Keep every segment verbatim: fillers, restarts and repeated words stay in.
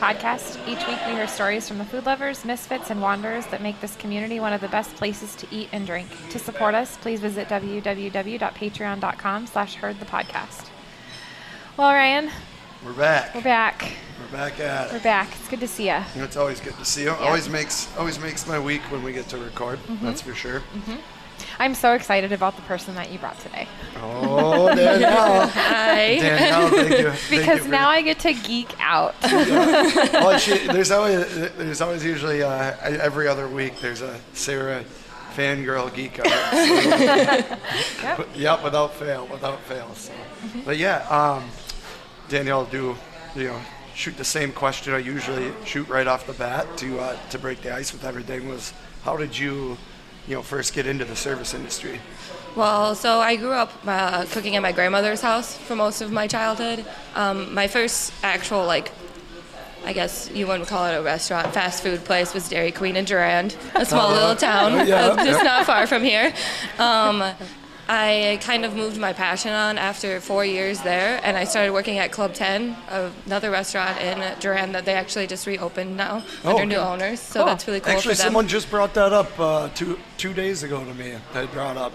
podcast. Each week we hear stories from the food lovers, misfits, and wanderers that make this community one of the best places to eat and drink. To support us, please visit w w w dot patreon dot com slash heard the podcast. Well, Ryan. We're back. We're back. We're back at it. We're back. It's good to see you. you know, it's always good to see you. Yeah. Always makes always makes my week when we get to record. Mm-hmm. That's for sure. Mm-hmm. I'm so excited about the person that you brought today. Oh, Danielle. Hi. Danielle, thank you. Because thank you now I get to geek out. Yeah. Well, she, there's always there's always usually uh, every other week there's a Sarah fangirl geek out. So yep. yep, without fail, without fail. So. Mm-hmm. But yeah, um, Danielle do, you know, shoot the same question I usually shoot right off the bat to uh, to break the ice with everything was, how did you you know, first get into the service industry? Well, so I grew up uh, cooking at my grandmother's house for most of my childhood. Um, my first actual, like, I guess you wouldn't call it a restaurant, fast food place was Dairy Queen in Durand, a small uh, little town, uh, yeah, just yeah. not far from here. Um, I kind of moved my passion on after four years there, and I started working at Club ten, another restaurant in Durand that they actually just reopened now oh, under okay. new owners, so cool. that's really cool Actually, for them. someone just brought that up uh, two two days ago to me. They brought up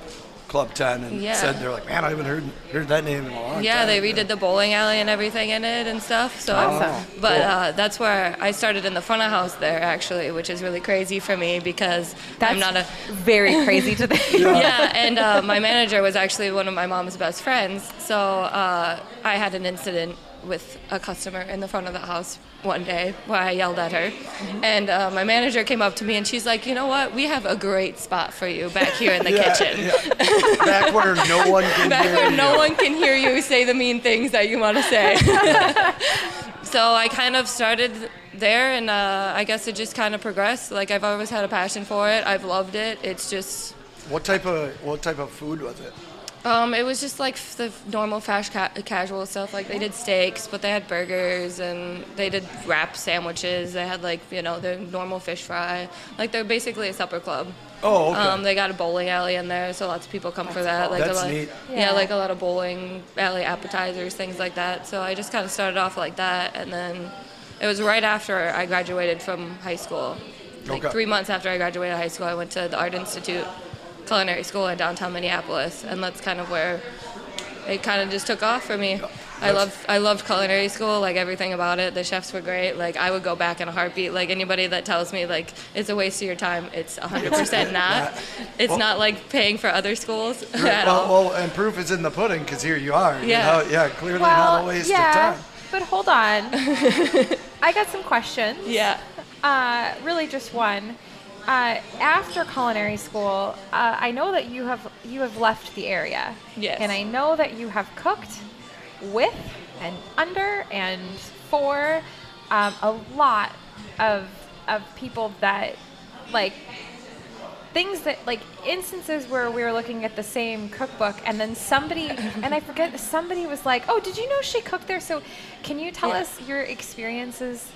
Club ten and yeah. said, they're like, man, I haven't heard heard that name in a long yeah, time. Yeah, they redid the bowling alley and everything in it and stuff. So, oh, But cool. uh, that's where I started in the front of house there, actually, which is really crazy for me because that's I'm not a... very crazy to think. Yeah. yeah, and uh, my manager was actually one of my mom's best friends. So uh, I had an incident with a customer in the front of the house one day where I yelled at her. Mm-hmm. And uh, my manager came up to me and she's like, you know what? We have a great spot for you back here in the yeah, kitchen. Yeah. Back where no one can back hear you. Back where no one can hear you say the mean things that you want to say. So I kind of started there and uh, I guess it just kind of progressed. Like I've always had a passion for it. I've loved it. It's just... What type of, what type of food was it? Um, it was just like the normal fast ca- casual stuff. Like they did steaks, but they had burgers and they did wrap sandwiches. They had like, you know, their normal fish fry. Like they're basically a supper club. Oh, okay. Um, they got a bowling alley in there, so lots of people come that's for that. Cool. Like that's a lot, neat. Yeah, yeah, like a lot of bowling alley appetizers, things like that. So I just kind of started off like that. And then it was right after I graduated from high school. Like okay. three months after I graduated high school, I went to the Art Institute Culinary School in downtown Minneapolis, and that's kind of where it kind of just took off for me. Yeah, I loved I loved culinary school, like everything about it. The chefs were great. Like I would go back in a heartbeat. Like anybody that tells me like it's a waste of your time, it's one hundred percent not. It's well, not like paying for other schools at well, all. Well, and proof is in the pudding because here you are. Yeah, you know, yeah, clearly well, not a waste yeah, of time. But hold on, I got some questions. Yeah, uh, really just one. Uh, after culinary school, uh, I know that you have you have left the area. Yes. And I know that you have cooked with and under and for um, a lot of of people that like things that like instances where we were looking at the same cookbook and then somebody and I forget somebody was like, "Oh, did you know she cooked there?" So, can you tell yeah. us your experiences?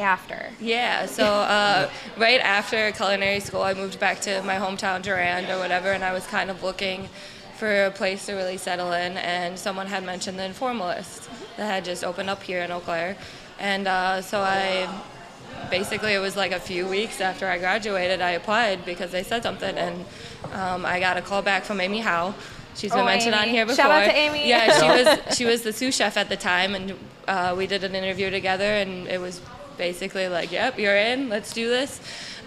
After. Yeah, so uh, right after culinary school, I moved back to my hometown, Durand or whatever, and I was kind of looking for a place to really settle in, and someone had mentioned the Informalist that had just opened up here in Eau Claire. And uh, so I, basically it was like a few weeks after I graduated, I applied because they said something, and um, I got a call back from Amy Howe. She's been oh, mentioned Amy. on here before. Shout out to Amy. Yeah, she was, she was the sous chef at the time, and uh, we did an interview together, and it was basically like, yep, you're in, let's do this.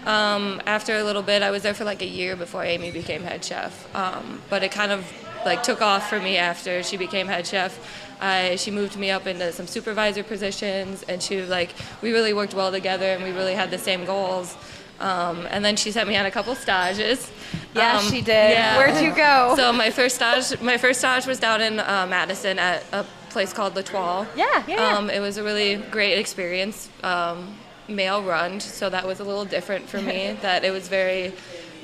Um, after a little bit, I was there for like a year before Amy became head chef. Um, but it kind of like took off for me after she became head chef. I, she moved me up into some supervisor positions and she like, we really worked well together and we really had the same goals. Um, and then she sent me on a couple stages. Yeah, um, she did. Yeah. Where'd you go? So my first stage, my first stage was down in uh, Madison at a place called La Toile. Yeah, yeah. Um, it was a really great experience, um, male-run, so that was a little different for me. That it was very,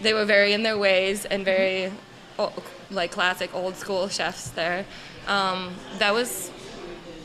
they were very in their ways and very, old, like classic old-school chefs there. Um, that was,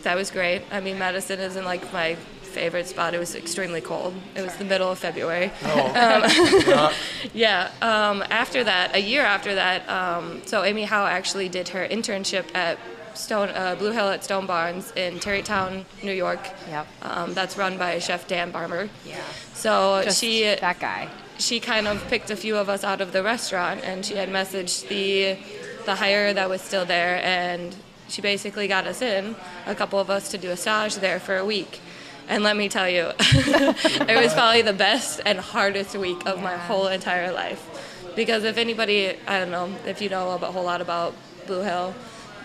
that was great. I mean, Madison isn't like my favorite spot. It was extremely cold. It was the middle of February. Oh. Um, yeah. Um, after that, a year after that, um, so Amy Howe actually did her internship at Stone, uh, Blue Hill at Stone Barns in Tarrytown, New York. Yep. Um, that's run by Chef Dan Barber. Yeah. So Just she that guy. She kind of picked a few of us out of the restaurant, and she had messaged the the hire that was still there, and she basically got us in, a couple of us, to do a stage there for a week. And let me tell you, it was probably the best and hardest week of yeah. my whole entire life. Because if anybody, I don't know, if you know a whole lot about Blue Hill,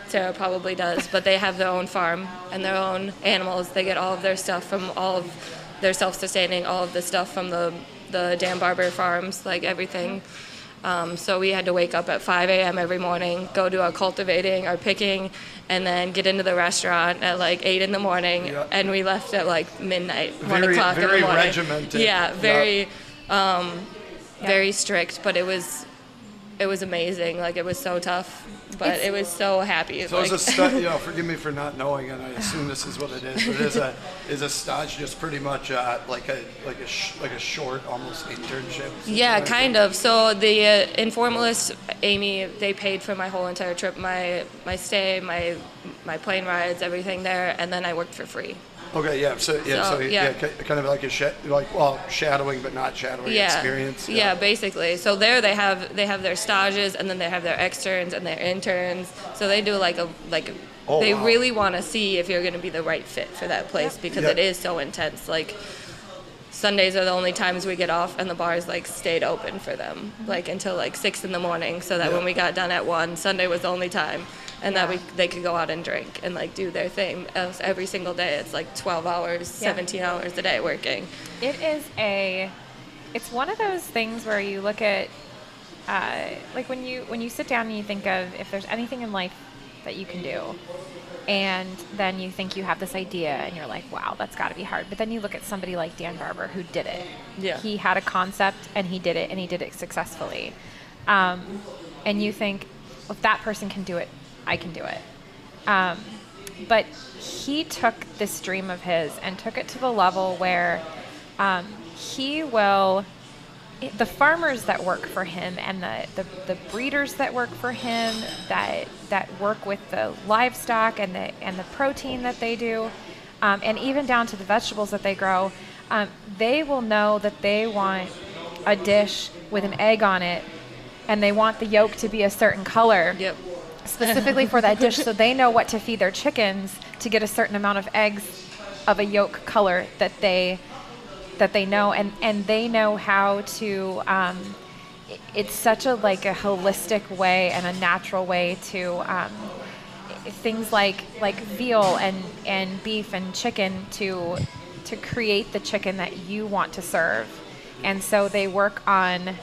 Sarah probably does, but they have their own farm and their own animals. They get all of their stuff from all of their self-sustaining, all of the stuff from the, the Dan Barber farms, like everything. Um, so we had to wake up at five a.m. every morning, go do our cultivating, our picking, and then get into the restaurant at like eight in the morning, yeah. and we left at like midnight, very, one o'clock in the morning. Very regimented. Yeah, very, yeah. Um, yeah. very strict, but it was it was amazing. Like, it was so tough, but it's, it was so happy. So like, it was a st- you know, forgive me for not knowing, and I assume this is what it is, but it is a is a stage just pretty much uh, like a like a sh- like a short almost internship. Yeah, kind of. So the uh, informalist Amy, they paid for my whole entire trip, my my stay, my my plane rides, everything there, and then I worked for free. Okay, yeah, so yeah, so, so yeah. yeah, kind of like a sh- like well, shadowing but not shadowing yeah. experience. Yeah. yeah, basically. So there they have they have their stages, and then they have their externs and their interns. So they do like a like oh, they wow. really want to see if you're going to be the right fit for that place yeah. because yeah. it is so intense. Like, Sundays are the only times we get off, and the bars like stayed open for them like until like six in the morning, so that yeah. when we got done at one, Sunday was the only time. And yeah. that we they could go out and drink and like do their thing every single day. It's like twelve hours, yeah. seventeen hours a day working. It is a, it's one of those things where you look at, uh, like when you when you sit down and you think of if there's anything in life that you can do, and then you think you have this idea and you're like, wow, that's got to be hard. But then you look at somebody like Dan Barber who did it. Yeah. He had a concept and he did it and he did it successfully, um, and you think, well, if that person can do it, I can do it. Um, but he took this dream of his and took it to the level where um, he will, the farmers that work for him and the, the, the breeders that work for him, that that work with the livestock and the, and the protein that they do, um, and even down to the vegetables that they grow, um, they will know that they want a dish with an egg on it, and they want the yolk to be a certain color. Yep. Specifically for that dish, so they know what to feed their chickens to get a certain amount of eggs of a yolk color that they that they know, and, and they know how to. Um, it's such a like a holistic way and a natural way to um, things like like veal and, and beef and chicken to to create the chicken that you want to serve, and so they work on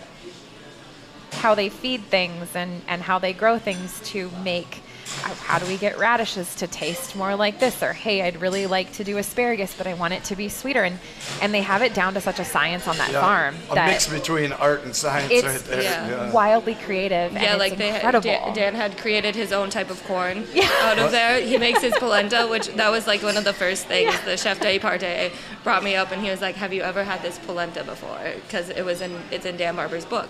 how they feed things and, and how they grow things to make, uh, how do we get radishes to taste more like this? Or, hey, I'd really like to do asparagus, but I want it to be sweeter. And and they have it down to such a science on that yeah, farm. A that mix between art and science it's right there. Yeah. Yeah. Wildly creative. Yeah, and like it's they incredible. Had, Dan, Dan had created his own type of corn yeah. out of there. He makes his polenta, which that was like one of the first things. Yeah. The chef de parte brought me up and he was like, have you ever had this polenta before? Because it was in it's in Dan Barber's book.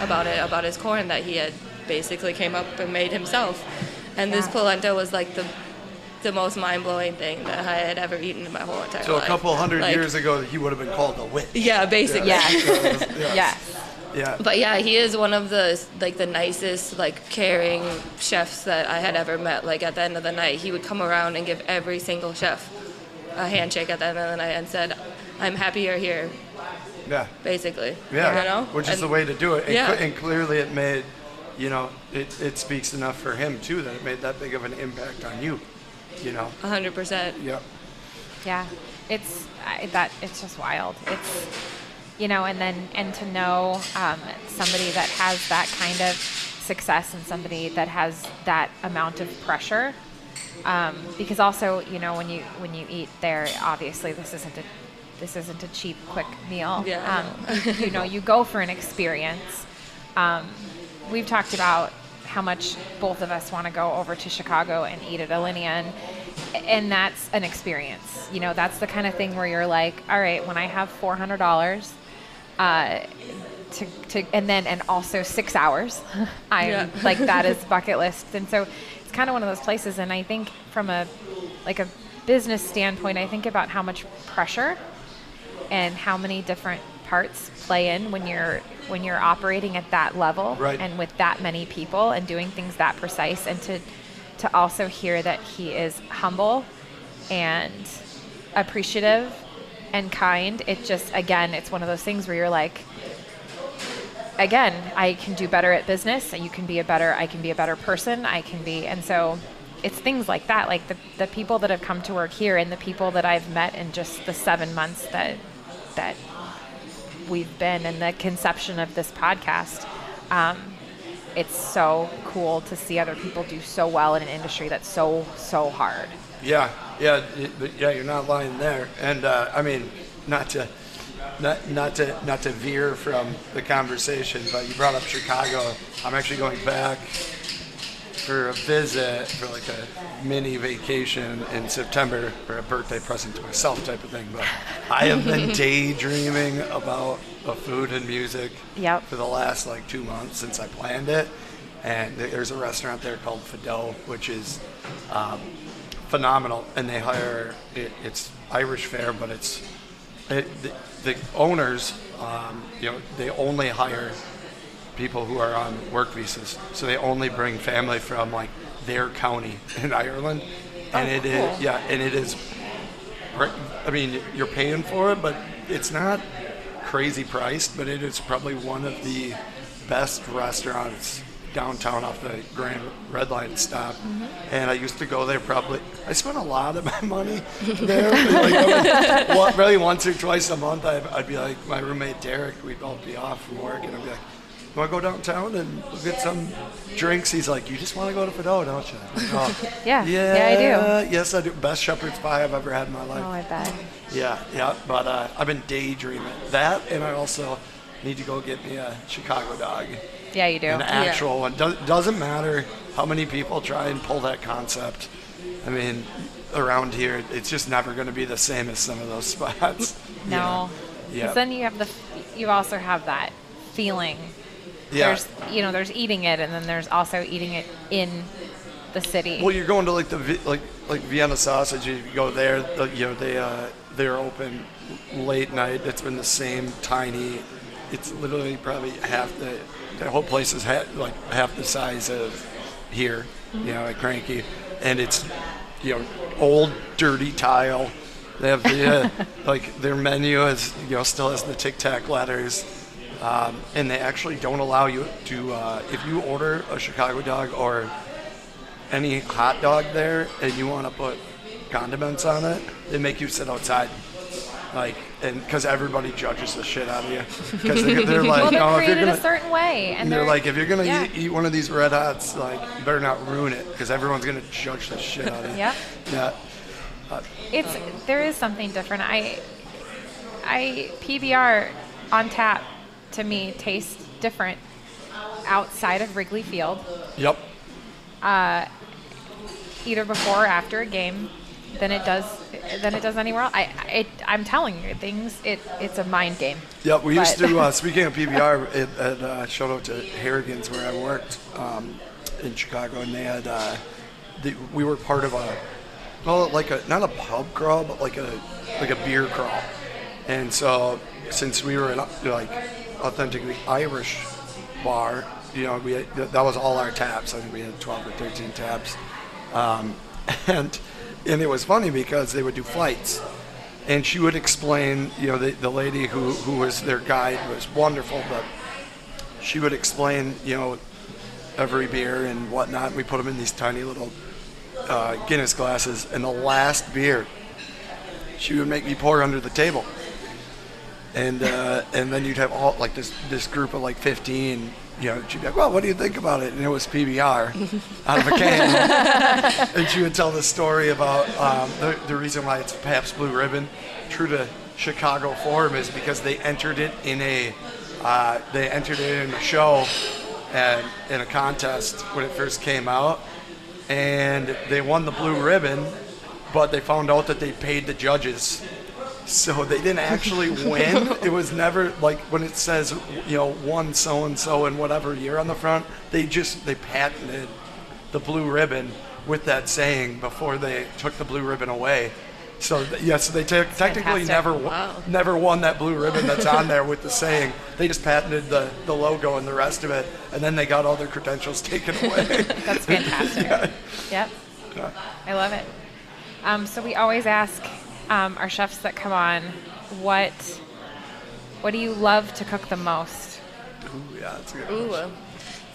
about it, about his corn that he had basically came up and made himself. And yeah. this polenta was like the the most mind-blowing thing that I had ever eaten in my whole entire life. So a couple hundred like, years ago, he would have been called a witch. Yeah, basically. Yeah. yeah. yeah. yeah. Yeah. But yeah, he is one of the like the nicest, like caring chefs that I had ever met. Like at the end of the night, he would come around and give every single chef a handshake at the end of the night and said, I'm happy you're here. Yeah. Basically. Yeah. You know? Which is and, the way to do it. And, yeah. cl- and clearly it made, you know, it, it speaks enough for him too that it made that big of an impact on you, you know. A hundred percent. Yeah. Yeah. It's I, that. It's just wild. It's, you know, and then and to know um, somebody that has that kind of success and somebody that has that amount of pressure, um, because also you know when you when you eat there, obviously this isn't a This isn't a cheap, quick meal. Yeah, um, you know, you go for an experience. Um, we've talked about how much both of us want to go over to Chicago and eat at Alinea, and, and that's an experience. You know, that's the kind of thing where you're like, all right, when I have four hundred dollars, uh, to, to, and then, and also six hours, I'm yeah. like, that is bucket list. And so it's kind of one of those places, and I think from a like a business standpoint, I think about how much pressure and how many different parts play in when you're when you're operating at that level, right, and with that many people and doing things that precise, and to to also hear that he is humble and appreciative and kind. It just, again, it's one of those things where you're like, again, I can do better at business, and you can be a better, I can be a better person, I can be, and so it's things like that, like the, the people that have come to work here and the people that I've met in just the seven months that that we've been in the conception of this podcast. Um, it's so cool to see other people do so well in an industry that's so, so hard. Yeah, yeah, yeah, you're not lying there. And uh, I mean, not to, not not to, not to veer from the conversation, but you brought up Chicago. I'm actually going back for a visit, for like a mini vacation in September, for a birthday present to myself type of thing. But I have been daydreaming about the food and music, yep, for the last like two months since I planned it. And there's a restaurant there called Fado, which is um, phenomenal. And they hire, it, it's Irish fare, but it's, it, the, the owners, um, you know, they only hire people who are on work visas, so they only bring family from like their county in Ireland, and oh, it cool. is yeah, and it is. I mean, you're paying for it, but it's not crazy priced. But it is probably one of the best restaurants downtown off the Grand Red Line stop. Mm-hmm. And I used to go there probably. I spent a lot of my money there. Like, would, really once or twice a month, I'd, I'd be like my roommate Derek. We'd all be off from work, and I'd be like, you want to go downtown and get some drinks? He's like, you just want to go to Fado, don't you? Like, oh, yeah. yeah. Yeah, I do. Yes, I do. Best shepherd's pie I've ever had in my life. Oh, I bet. Yeah, yeah. But uh, I've been daydreaming. That, and I also need to go get me a Chicago dog. Yeah, you do. An actual yeah. one. Do- doesn't matter how many people try and pull that concept. I mean, around here, it's just never going to be the same as some of those spots. No. Because you know? yep. then you have the, you also have that feeling. Yeah. There's, you know, there's eating it, and then there's also eating it in the city. Well, you're going to like the like like Vienna Sausage. You go there, you know, they uh, they're open late night. It's been the same tiny. It's literally probably half the the whole place is ha- like half the size of here. Mm-hmm. You know, at Cranky, and it's, you know, old dirty tile. They have the uh, like their menu is, you know, still has the Tic Tac letters. Um, and they actually don't allow you to, uh, if you order a Chicago dog or any hot dog there and you want to put condiments on it, they make you sit outside. Like, and because everybody judges the shit out of you. Because they're, they're like, well, they're oh, created if you're gonna, a certain way. And they're, they're like, if you're going to yeah. eat, eat one of these Red Hots, like, you better not ruin it because everyone's going to judge the shit out of you. Yeah. Yeah. Uh, it's, there is something different. I, I, P B R on tap, to me, tastes different outside of Wrigley Field. Yep. Uh, either before or after a game than it does than it does anywhere else. I it, I'm telling you, things it it's a mind game. Yeah, we but. used to. Uh, speaking of P B R, it, it, uh, shout out to Harrigan's where I worked um, in Chicago, and they had uh, the, we were part of a well, like a not a pub crawl, but like a like a beer crawl, and so since we were in, like. authentically Irish bar, you know, we had, that was all our taps. I think we had twelve or thirteen taps, um, and and it was funny because they would do flights, and she would explain, you know, the, the lady who, who was their guide was wonderful, but she would explain, you know, every beer and whatnot. We put them in these tiny little uh, Guinness glasses, and the last beer she would make me pour under the table. And uh, and then you'd have all like this this group of like fifteen, you know, she'd be like, well, what do you think about it? And it was P B R out of a can. And she would tell the story about um, the, the reason why it's Pabst Blue Ribbon, true to Chicago form, is because they entered it in a uh, they entered it in a show and in a contest when it first came out, and they won the Blue Ribbon, but they found out that they paid the judges. So they didn't actually win. It was never like when it says, you know, one so and so and whatever year on the front. They just they patented the blue ribbon with that saying before they took the blue ribbon away. So th- yes, yeah, so they te- technically never w- wow. never won that blue ribbon that's on there with the saying. They just patented the, the logo and the rest of it, and then they got all their credentials taken away. That's fantastic. Yeah. Yep. Yeah. I love it. Um, so we always ask um, our chefs that come on, what what do you love to cook the most? Ooh, yeah, that's a good Ooh. question.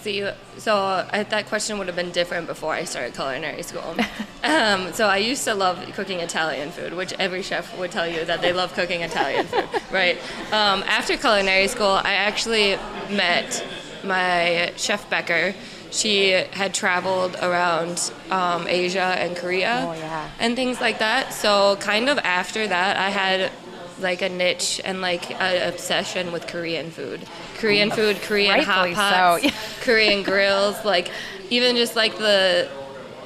So, you, so I, that question would have been different before I started culinary school. Um, so I used to love cooking Italian food, which every chef would tell you that they love cooking Italian food, right? Um, after culinary school, I actually met my chef Becker. She had traveled around um, Asia and Korea oh, yeah. and things like that. So kind of after that, I had like a niche and like an obsession with Korean food. Korean food, Korean hot pots, so. Korean grills, like even just like the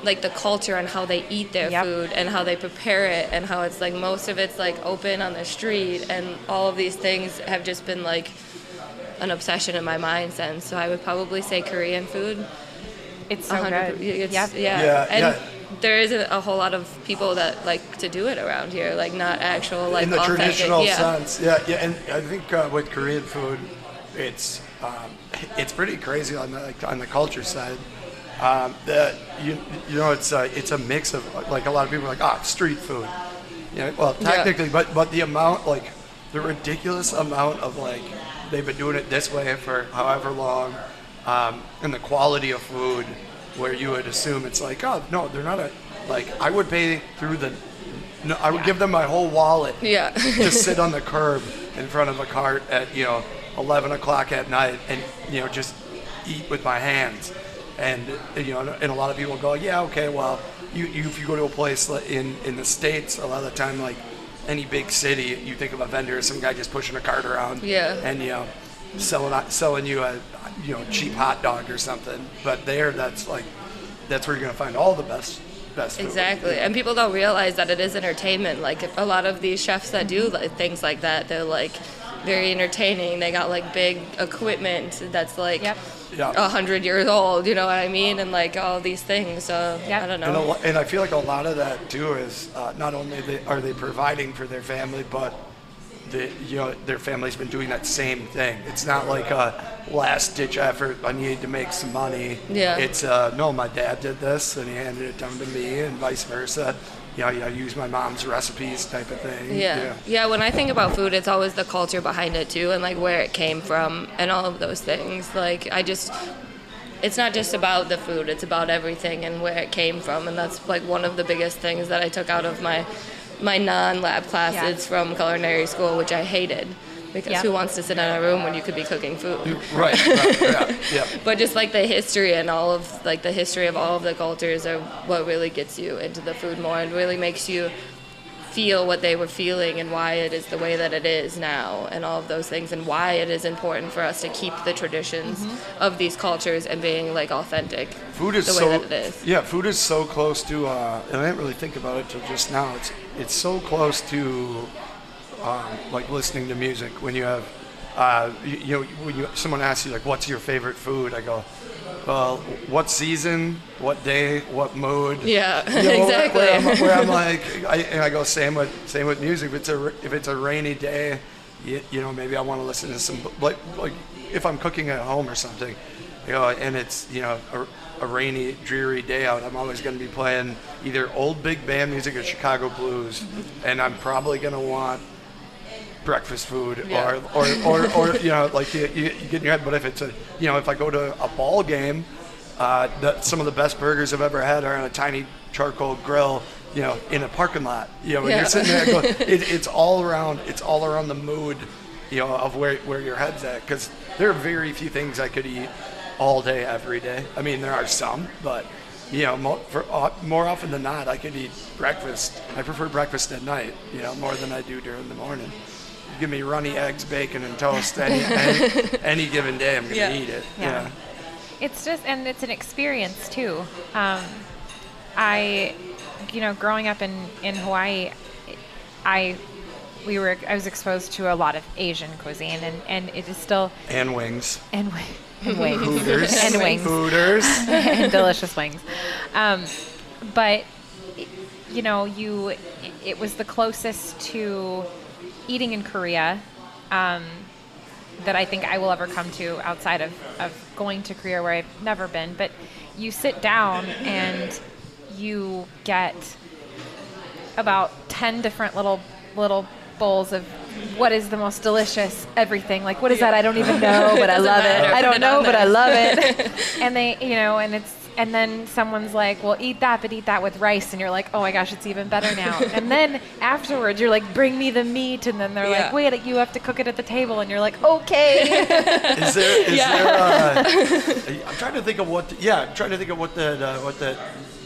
like the culture and how they eat their yep. food and how they prepare it and how it's like most of it's like open on the street, and all of these things have just been like an obsession in my mind since. So I would probably say Korean food. It's so good. It's, yep. Yeah. Yeah. And yeah. there isn't a whole lot of people that like to do it around here, like not actual like in the traditional yeah. sense. Yeah, yeah, and I think uh, with Korean food, it's um, it's pretty crazy on the like, on the culture side. Um, that you you know it's uh, it's a mix of like a lot of people are like ah street food, you know, well technically, yeah. but but the amount like the ridiculous amount of like they've been doing it this way for however long, um, and the quality of food. Where you would assume it's like, oh no, they're not a like. I would pay through the, no, I would yeah. give them my whole wallet yeah. to sit on the curb in front of a cart at you know eleven o'clock at night and you know just eat with my hands, and you know and a lot of people go, yeah, okay, well, you, you if you go to a place in in the States, a lot of the time like any big city, you think of a vendor, some guy just pushing a cart around, yeah, and you know. Selling, selling you a, you know, cheap hot dog or something, but there, that's like, that's where you're gonna find all the best, best. Exactly, food. And people don't realize that it is entertainment. Like a lot of these chefs that do like, things like that, they're like very entertaining. They got like big equipment that's like yep. a hundred years old. You know what I mean? And like all these things. So yep. I don't know. And, lo- and I feel like a lot of that too is uh, not only they, are they providing for their family, but The, you know, their family's been doing that same thing. It's not like a last-ditch effort. I need to make some money. Yeah. It's uh, no, my dad did this, and he handed it down to me, and vice versa. You know, you know, use my mom's recipes type of thing. Yeah. yeah. Yeah. When I think about food, it's always the culture behind it too, and like where it came from, and all of those things. Like I just. It's not just about the food. It's about everything and where it came from, and that's like one of the biggest things that I took out of my. my non-lab classes yeah. from culinary school, which I hated because yeah. who wants to sit in a room when you could be cooking food? Right, right, yeah, yeah. But just like the history and all of, like the history of all of the cultures are what really gets you into the food more and really makes you feel what they were feeling and why it is the way that it is now and all of those things and why it is important for us to keep the traditions mm-hmm. of these cultures and being like authentic food is the way so, that it is. Yeah, food is so close to, uh, and I didn't really think about it till just now, it's it's so close to um, like listening to music. When you have, uh, you, you know, when you, someone asks you like, what's your favorite food? I go, well, what season, what day, what mood? Yeah, you know, exactly. Where, where, I'm, where I'm like, I, and I go same with same with music. If it's a if it's a rainy day, you, you know, maybe I want to listen to some like like if I'm cooking at home or something, you know, and it's you know a, a rainy, dreary day out. I'm always going to be playing either old big band music or Chicago blues, and I'm probably going to want breakfast food yeah. or, or, or, or, you know, like you, you get in your head, but if it's a, you know, if I go to a ball game, uh, that some of the best burgers I've ever had are on a tiny charcoal grill, you know, in a parking lot, you know, when yeah. you're sitting there going, it, it's all around, it's all around the mood, you know, of where, where your head's at. Because there are very few things I could eat all day, every day. I mean, there are some, but you know, mo- for, uh, more often than not, I could eat breakfast. I prefer breakfast at night, you know, more than I do during the morning. Give me runny eggs, bacon, and toast any any, any given day. I'm gonna yeah. eat it. Yeah. yeah, it's just and it's an experience too. Um, I, you know, growing up in, in Hawaii, I we were I was exposed to a lot of Asian cuisine, and, and it is still and wings and wings. and wings. Hooters. and wings. Hooters. and delicious wings. Um, but, you know, you it was the closest to eating in Korea um, that I think I will ever come to outside of, of going to Korea, where I've never been. But you sit down and you get about ten different little little bowls of what is the most delicious everything. Like, what is that? I don't even know, but I love it. I don't know, but I love it. And they, you know, and it's, and then someone's like, well, eat that, but eat that with rice. And you're like, oh my gosh, it's even better now. And then afterwards, you're like, bring me the meat. And then they're yeah. like, wait, you have to cook it at the table. And you're like, okay. Is there, is yeah. there, uh, I'm trying to think of what, the, yeah, I'm trying to think of what that, uh, what that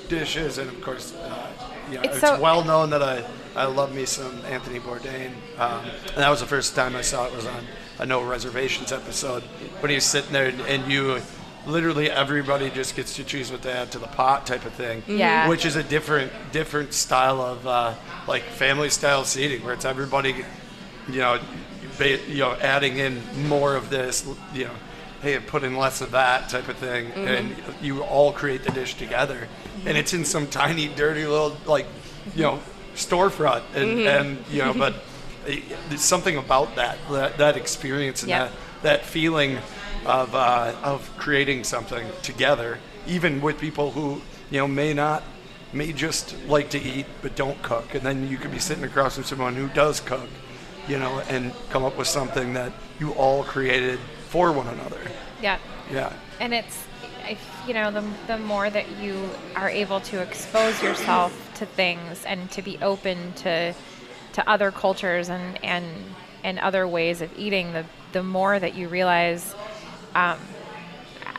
dish is. And of course, uh, you know, it's, it's so, well known that I, I love me some Anthony Bourdain. Um, and that was the first time I saw it was on a No Reservations episode. When he was sitting there and, and you, literally everybody just gets to choose what they add to the pot type of thing, yeah. which is a different different style of uh, like family style seating, where it's everybody, you know, ba- you know, adding in more of this, you know, hey, put in less of that type of thing, mm-hmm. and you all create the dish together, mm-hmm. and it's in some tiny, dirty little like, you know, storefront, and, mm-hmm. and you know, but it, there's something about that that, that experience and yep. that that feeling. Of uh, of creating something together, even with people who, you know, may not, may just like to eat but don't cook, and then you could be sitting across from someone who does cook, you know, and come up with something that you all created for one another. Yeah. Yeah. And it's, you know, the the more that you are able to expose yourself to things and to be open to to other cultures and and and other ways of eating, the the more that you realize. Um,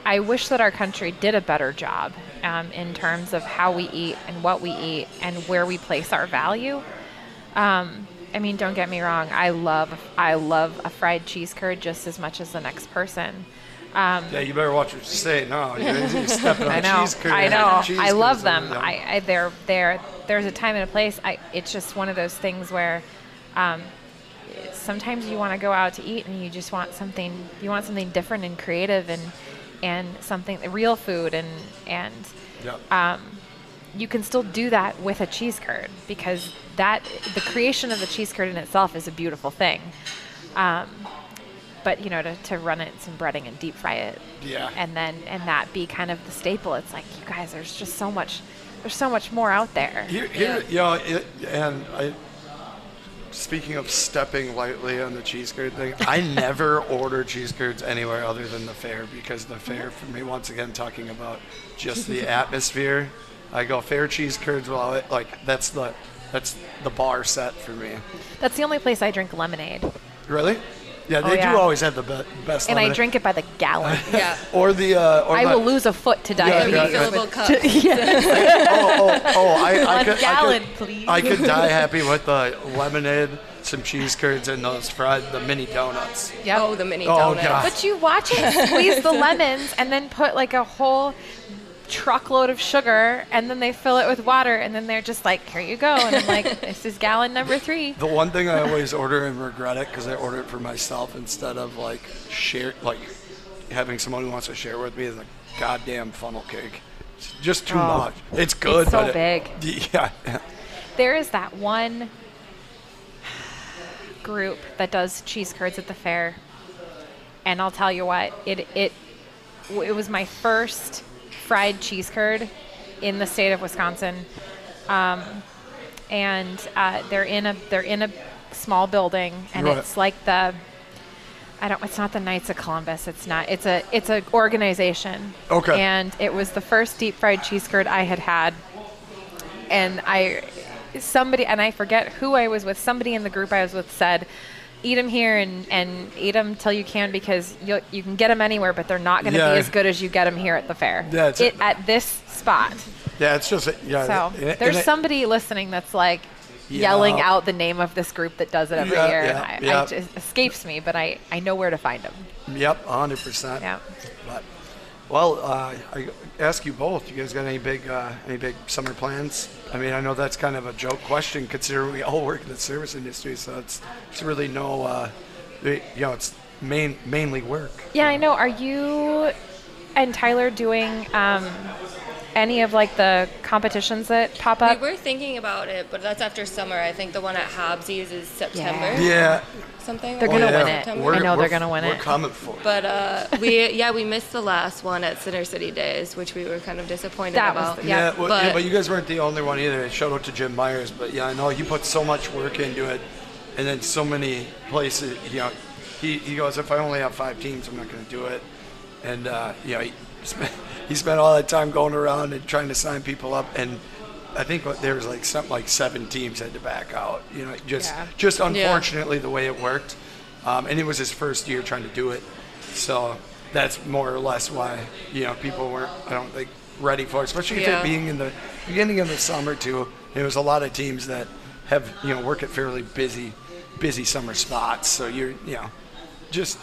I wish that our country did a better job um, in terms of how we eat and what we eat and where we place our value. Um, I mean, don't get me wrong. I love I love a fried cheese curd just as much as the next person. Um, yeah, you better watch what you say. No, you're stepping on I know, cheese curd. I know. Cheese I love them. them. I, I they're they're there's a time and a place. I it's just one of those things where. Um, Sometimes you want to go out to eat, and you just want something. You want something different and creative, and and something real food, and and yep. um, you can still do that with a cheese curd, because that the creation of the cheese curd in itself is a beautiful thing. Um, but you know, to, to run it in some breading and deep fry it, yeah, and then and that be kind of the staple. It's like, you guys, there's just so much, there's so much more out there. Here, here, yeah, you know, it, and I. Speaking of stepping lightly on the cheese curd thing, I never order cheese curds anywhere other than the fair, because the fair, for me, once again, talking about just the atmosphere, I go fair cheese curds. Well, like that's the that's the bar set for me. That's the only place I drink lemonade. Really? Yeah, they oh, yeah. do always have the be- best. And lemonade. I drink it by the gallon. yeah. Or the. Uh, or I my, will lose a foot to diabetes. Yeah, yeah, yeah. Cup. yeah. oh, oh, oh! I, I One could, gallon, I could, please. I could die happy with the uh, lemonade, some cheese curds, and those fried the mini donuts. Yep. Oh, the mini donuts. Oh, God. But you watch it squeeze the lemons and then put like a whole truckload of sugar, and then they fill it with water, and then they're just like, here you go. And I'm like, this is gallon number three. The one thing I always order and regret it, because I order it for myself instead of like share, like having someone who wants to share with me, is a goddamn funnel cake. It's just too oh, much. It's good. It's so but big. It, yeah. There is that one group that does cheese curds at the fair, and I'll tell you what, it it it was my first fried cheese curd in the state of Wisconsin, um, and uh, they're in a they're in a small building, and right. it's like the I don't it's not the Knights of Columbus, it's not it's a it's an organization. Okay. And it was the first deep fried cheese curd I had had, and I somebody and I forget who I was with somebody in the group I was with said, eat them here and, and eat them till you can, because you you can get them anywhere, but they're not going to yeah. be as good as you get them here at the fair. Yeah, it's it, a, at this spot. Yeah, it's just a, yeah. So and, there's and somebody it, listening that's like yeah. yelling out the name of this group that does it every yeah, year, yeah, and I, yeah. I just, it escapes me, but I, I know where to find them. Yep, one hundred percent. Yeah. But well, uh, I ask you both. You guys got any big uh, any big summer plans? I mean, I know that's kind of a joke question, considering we all work in the service industry. So it's it's really no, uh, you know, it's main, mainly work. Yeah, I know. Are you and Tyler doing um, any of like the competitions that pop up? We were thinking about it, but that's after summer. I think the one at Hobbsies is September. Yeah. yeah. Something. They're gonna oh, yeah. win it. September. I know they're gonna win we're it. We're coming for it. But uh, we yeah we missed the last one at Center City Days, which we were kind of disappointed that about. Was the, yeah, yeah, well, but, yeah, but you guys weren't the only one either. Shout out to Jim Myers, but yeah, I know you put so much work into it, and then so many places. You know, he he goes, if I only have five teams, I'm not gonna do it, and uh, you know, he spent he spent all that time going around and trying to sign people up and. I think there was like something like seven teams had to back out. You know, just yeah. just unfortunately yeah. the way it worked, um, and it was his first year trying to do it, so that's more or less why you know people weren't I don't think ready for it, especially yeah. if it being in the beginning of the summer too. There was a lot of teams that have you know work at fairly busy busy summer spots, so you're you know just.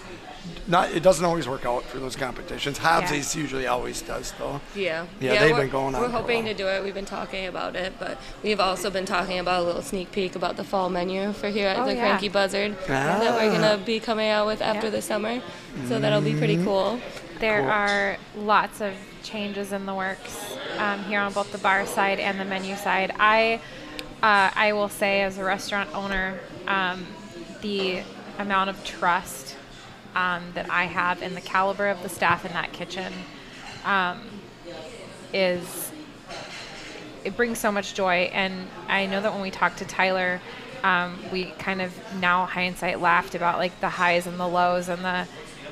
Not it doesn't always work out for those competitions. Hobbsies yeah. usually always does though. Yeah. Yeah, yeah they've been going on. We're hoping to do it. We've been talking about it, but we've also been talking about a little sneak peek about the fall menu for here at oh, the yeah. Cranky Buzzard ah. that we're gonna be coming out with after yeah. the summer. So that'll be pretty cool. There cool. are lots of changes in the works um, here on both the bar side and the menu side. I uh, I will say as a restaurant owner, um, the amount of trust Um, that I have in the caliber of the staff in that kitchen um, is it brings so much joy. And I know that when we talked to Tyler, um, we kind of now hindsight laughed about like the highs and the lows and the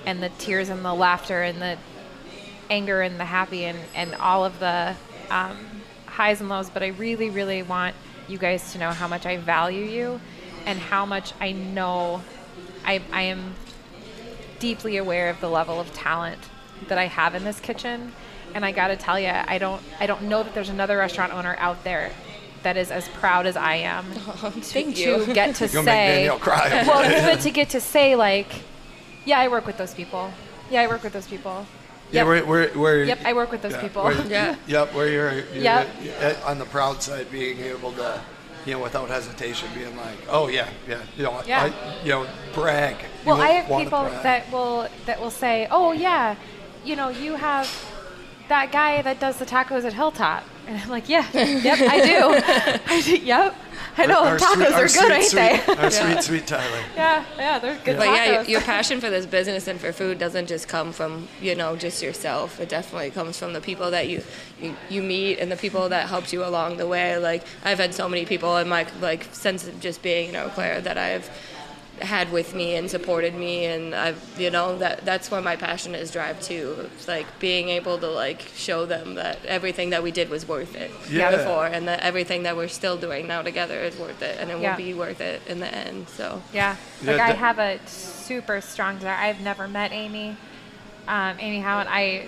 and the tears and the laughter and the anger and the happy and, and all of the um, highs and lows. But I really, really want you guys to know how much I value you and how much I know I, I am deeply aware of the level of talent that I have in this kitchen, and I gotta tell you, I don't I don't know that there's another restaurant owner out there that is as proud as I am oh, to, to get to You're say cry. Well but to get to say like yeah I work with those people yeah I work with those people yeah yep. we're, we're, we're, yep I work with those yeah, people we're, yeah yep where you're, you're yep. at, on the proud side being able to you know, without hesitation, being like, "Oh yeah, yeah," you know, yeah. I, you know, brag. Well, I have people that will that will say, "Oh yeah, you know, you have that guy that does the tacos at Hilltop," and I'm like, "Yeah, yep, I do, I do, yep, I know our, our tacos sweet, are good, sweet, ain't sweet, they?" Our yeah. sweet, sweet Tyler. Yeah, yeah, they're good. Yeah. But yeah, your passion for this business and for food doesn't just come from you know just yourself. It definitely comes from the people that you. You, you meet and the people that helped you along the way. Like I've had so many people in my like sense of just being in Eau Claire that I've had with me and supported me, and I've you know that that's where my passion is drive to. It's like being able to like show them that everything that we did was worth it yeah. before, and that everything that we're still doing now together is worth it, and it yeah. will be worth it in the end. So yeah, like yeah, I have a super strong desire. I've never met Amy, um, Amy Howe, and I.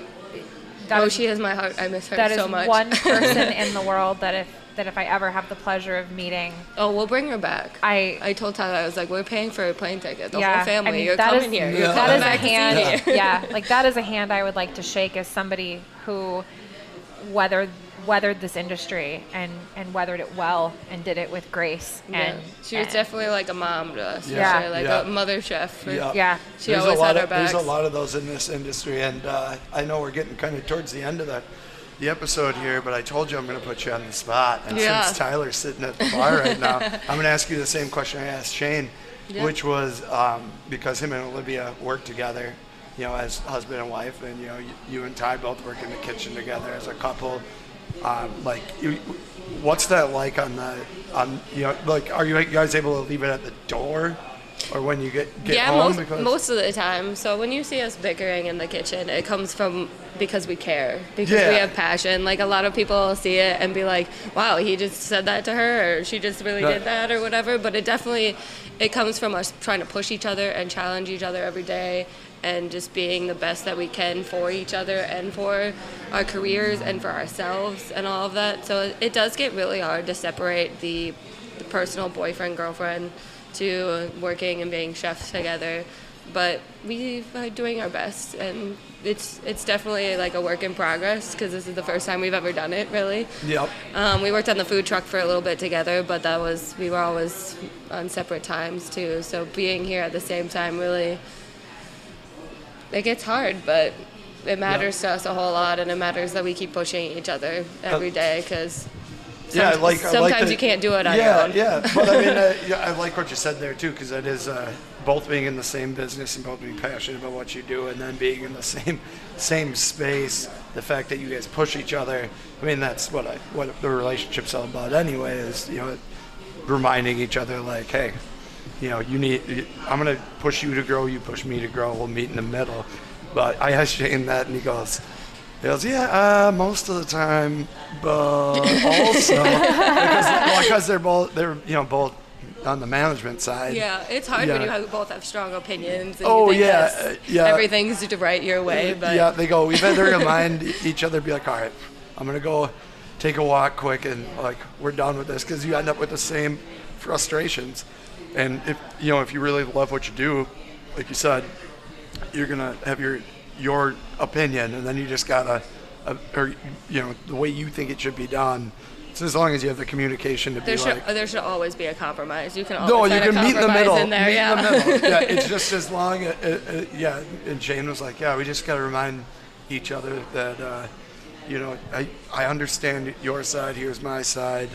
That oh, is, she has my heart. I miss her so much. That is one person in the world that if that if I ever have the pleasure of meeting. Oh, we'll bring her back. I I told Tyler, I was like, we're paying for a plane ticket. The yeah, whole family. I mean, you're coming is, here. Yeah. You're that is a hand. Yeah. yeah, like that is a hand I would like to shake as somebody who weathered weathered this industry and, and weathered it well and did it with grace. And yeah. she was and, definitely like a mom to us. Yeah, sure. like yeah. a mother chef. Yeah, yeah. she there's always had of, our backs. There's a lot of those in this industry, and uh, I know we're getting kind of towards the end of the the episode here, but I told you I'm going to put you on the spot. And yeah. since Tyler's sitting at the bar right now, I'm going to ask you the same question I asked Shane, yeah. which was um, because him and Olivia worked together, you know, as husband and wife, and you know, you, you and Ty both work in the kitchen together as a couple. Um, like, what's that like on the, on you know, like, are you guys able to leave it at the door, or when you get get yeah, home? Most, because most of the time. So when you see us bickering in the kitchen, it comes from because we care, because yeah. we have passion. Like a lot of people see it and be like, "Wow, he just said that to her, or she just really no. did that, or whatever." But it definitely, it comes from us trying to push each other and challenge each other every day. And just being the best that we can for each other and for our careers and for ourselves and all of that. So it does get really hard to separate the, the personal boyfriend, girlfriend to working and being chefs together. But we are doing our best, and it's it's definitely like a work in progress because this is the first time we've ever done it, really. Yep. Um, we worked on the food truck for a little bit together, but that was we were always on separate times too. So being here at the same time really it gets hard, but it matters yeah. to us a whole lot, and it matters that we keep pushing each other every day, because yeah, like, sometimes like the, you can't do it on yeah, your own. Yeah, yeah. But I mean, uh, yeah, I like what you said there, too, because that is uh, both being in the same business and both being passionate about what you do, and then being in the same same space, the fact that you guys push each other. I mean, that's what I, what the relationship's all about anyway, is, you know, reminding each other, like, hey, you know, you need, I'm going to push you to grow, you push me to grow, we'll meet in the middle. But I asked Shane that, and he goes, he goes, yeah, uh, most of the time, but also because, well, because they're both, they're you know, both on the management side. Yeah, it's hard yeah. when you have, both have strong opinions. And oh you think yeah, uh, yeah. Everything's right your way, but yeah, they go. We've had to remind each other, be like, all right, I'm gonna go take a walk quick, and like we're done with this, because you end up with the same frustrations. And if you know, if you really love what you do, like you said, you're gonna have your your opinion, and then you just gotta, uh, or you know, the way you think it should be done. So as long as you have the communication to there be should, like, there should always be a compromise. You can always no, you can meet in the middle. In there, meet yeah. in the middle. Yeah, it's just as long. Uh, uh, yeah, and Shane was like, yeah, we just gotta remind each other that, uh, you know, I I understand your side. Here's my side.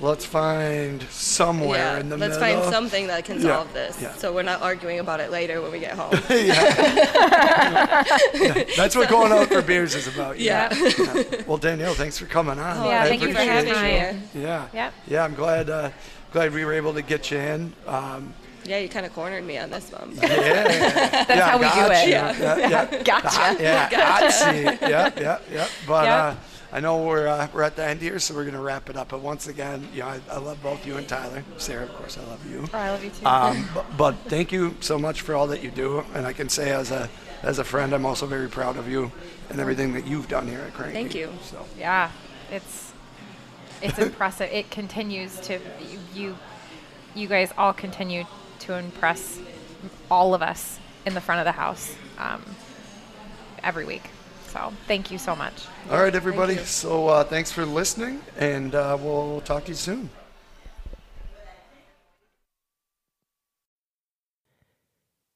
Let's find somewhere yeah, in the let's middle. Let's find something that can solve yeah, this. Yeah. So we're not arguing about it later when we get home. yeah. yeah. That's what going out for beers is about. Yeah. yeah. yeah. Well, Danielle, thanks for coming on. Oh, yeah, I thank you for having me. Yeah. yeah. Yeah, I'm glad uh, glad we were able to get you in. Um, yeah, you kind of cornered me on this one. Yeah. That's yeah, how we gotcha. do it. Yeah. Yeah. Yeah. Yeah. Gotcha. Yeah. Gotcha. Gotcha. Yeah. Yeah. Yeah. But. Yeah. Uh, I know we're uh, we're at the end here, so we're gonna wrap it up. But once again, you know, I, I love both you and Tyler. Sarah, of course, I love you. Oh, I love you too. Um, but, but thank you so much for all that you do. And I can say, as a as a friend, I'm also very proud of you and everything that you've done here at Cranky. Thank you. So. Yeah, it's it's impressive. It continues to you you guys all continue to impress all of us in the front of the house um, every week. So thank you so much. All right, everybody. Thank so uh, thanks for listening, and uh, we'll talk to you soon.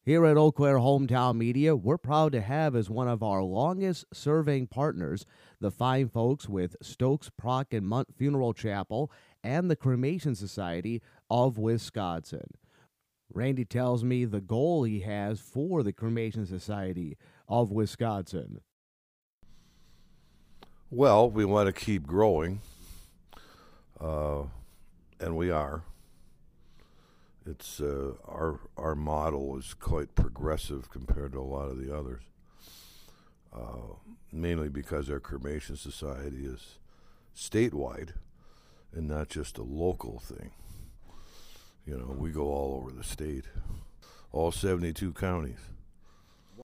Here at Eau Claire Hometown Media, we're proud to have as one of our longest-serving partners the fine folks with Stokes, Prock, and Munt Funeral Chapel and the Cremation Society of Wisconsin. Randy tells me the goal he has for the Cremation Society of Wisconsin. Well, we want to keep growing, uh, and we are. It's uh, our our model is quite progressive compared to a lot of the others, uh, mainly because our cremation society is statewide and not just a local thing. You know, we go all over the state, all seventy-two counties.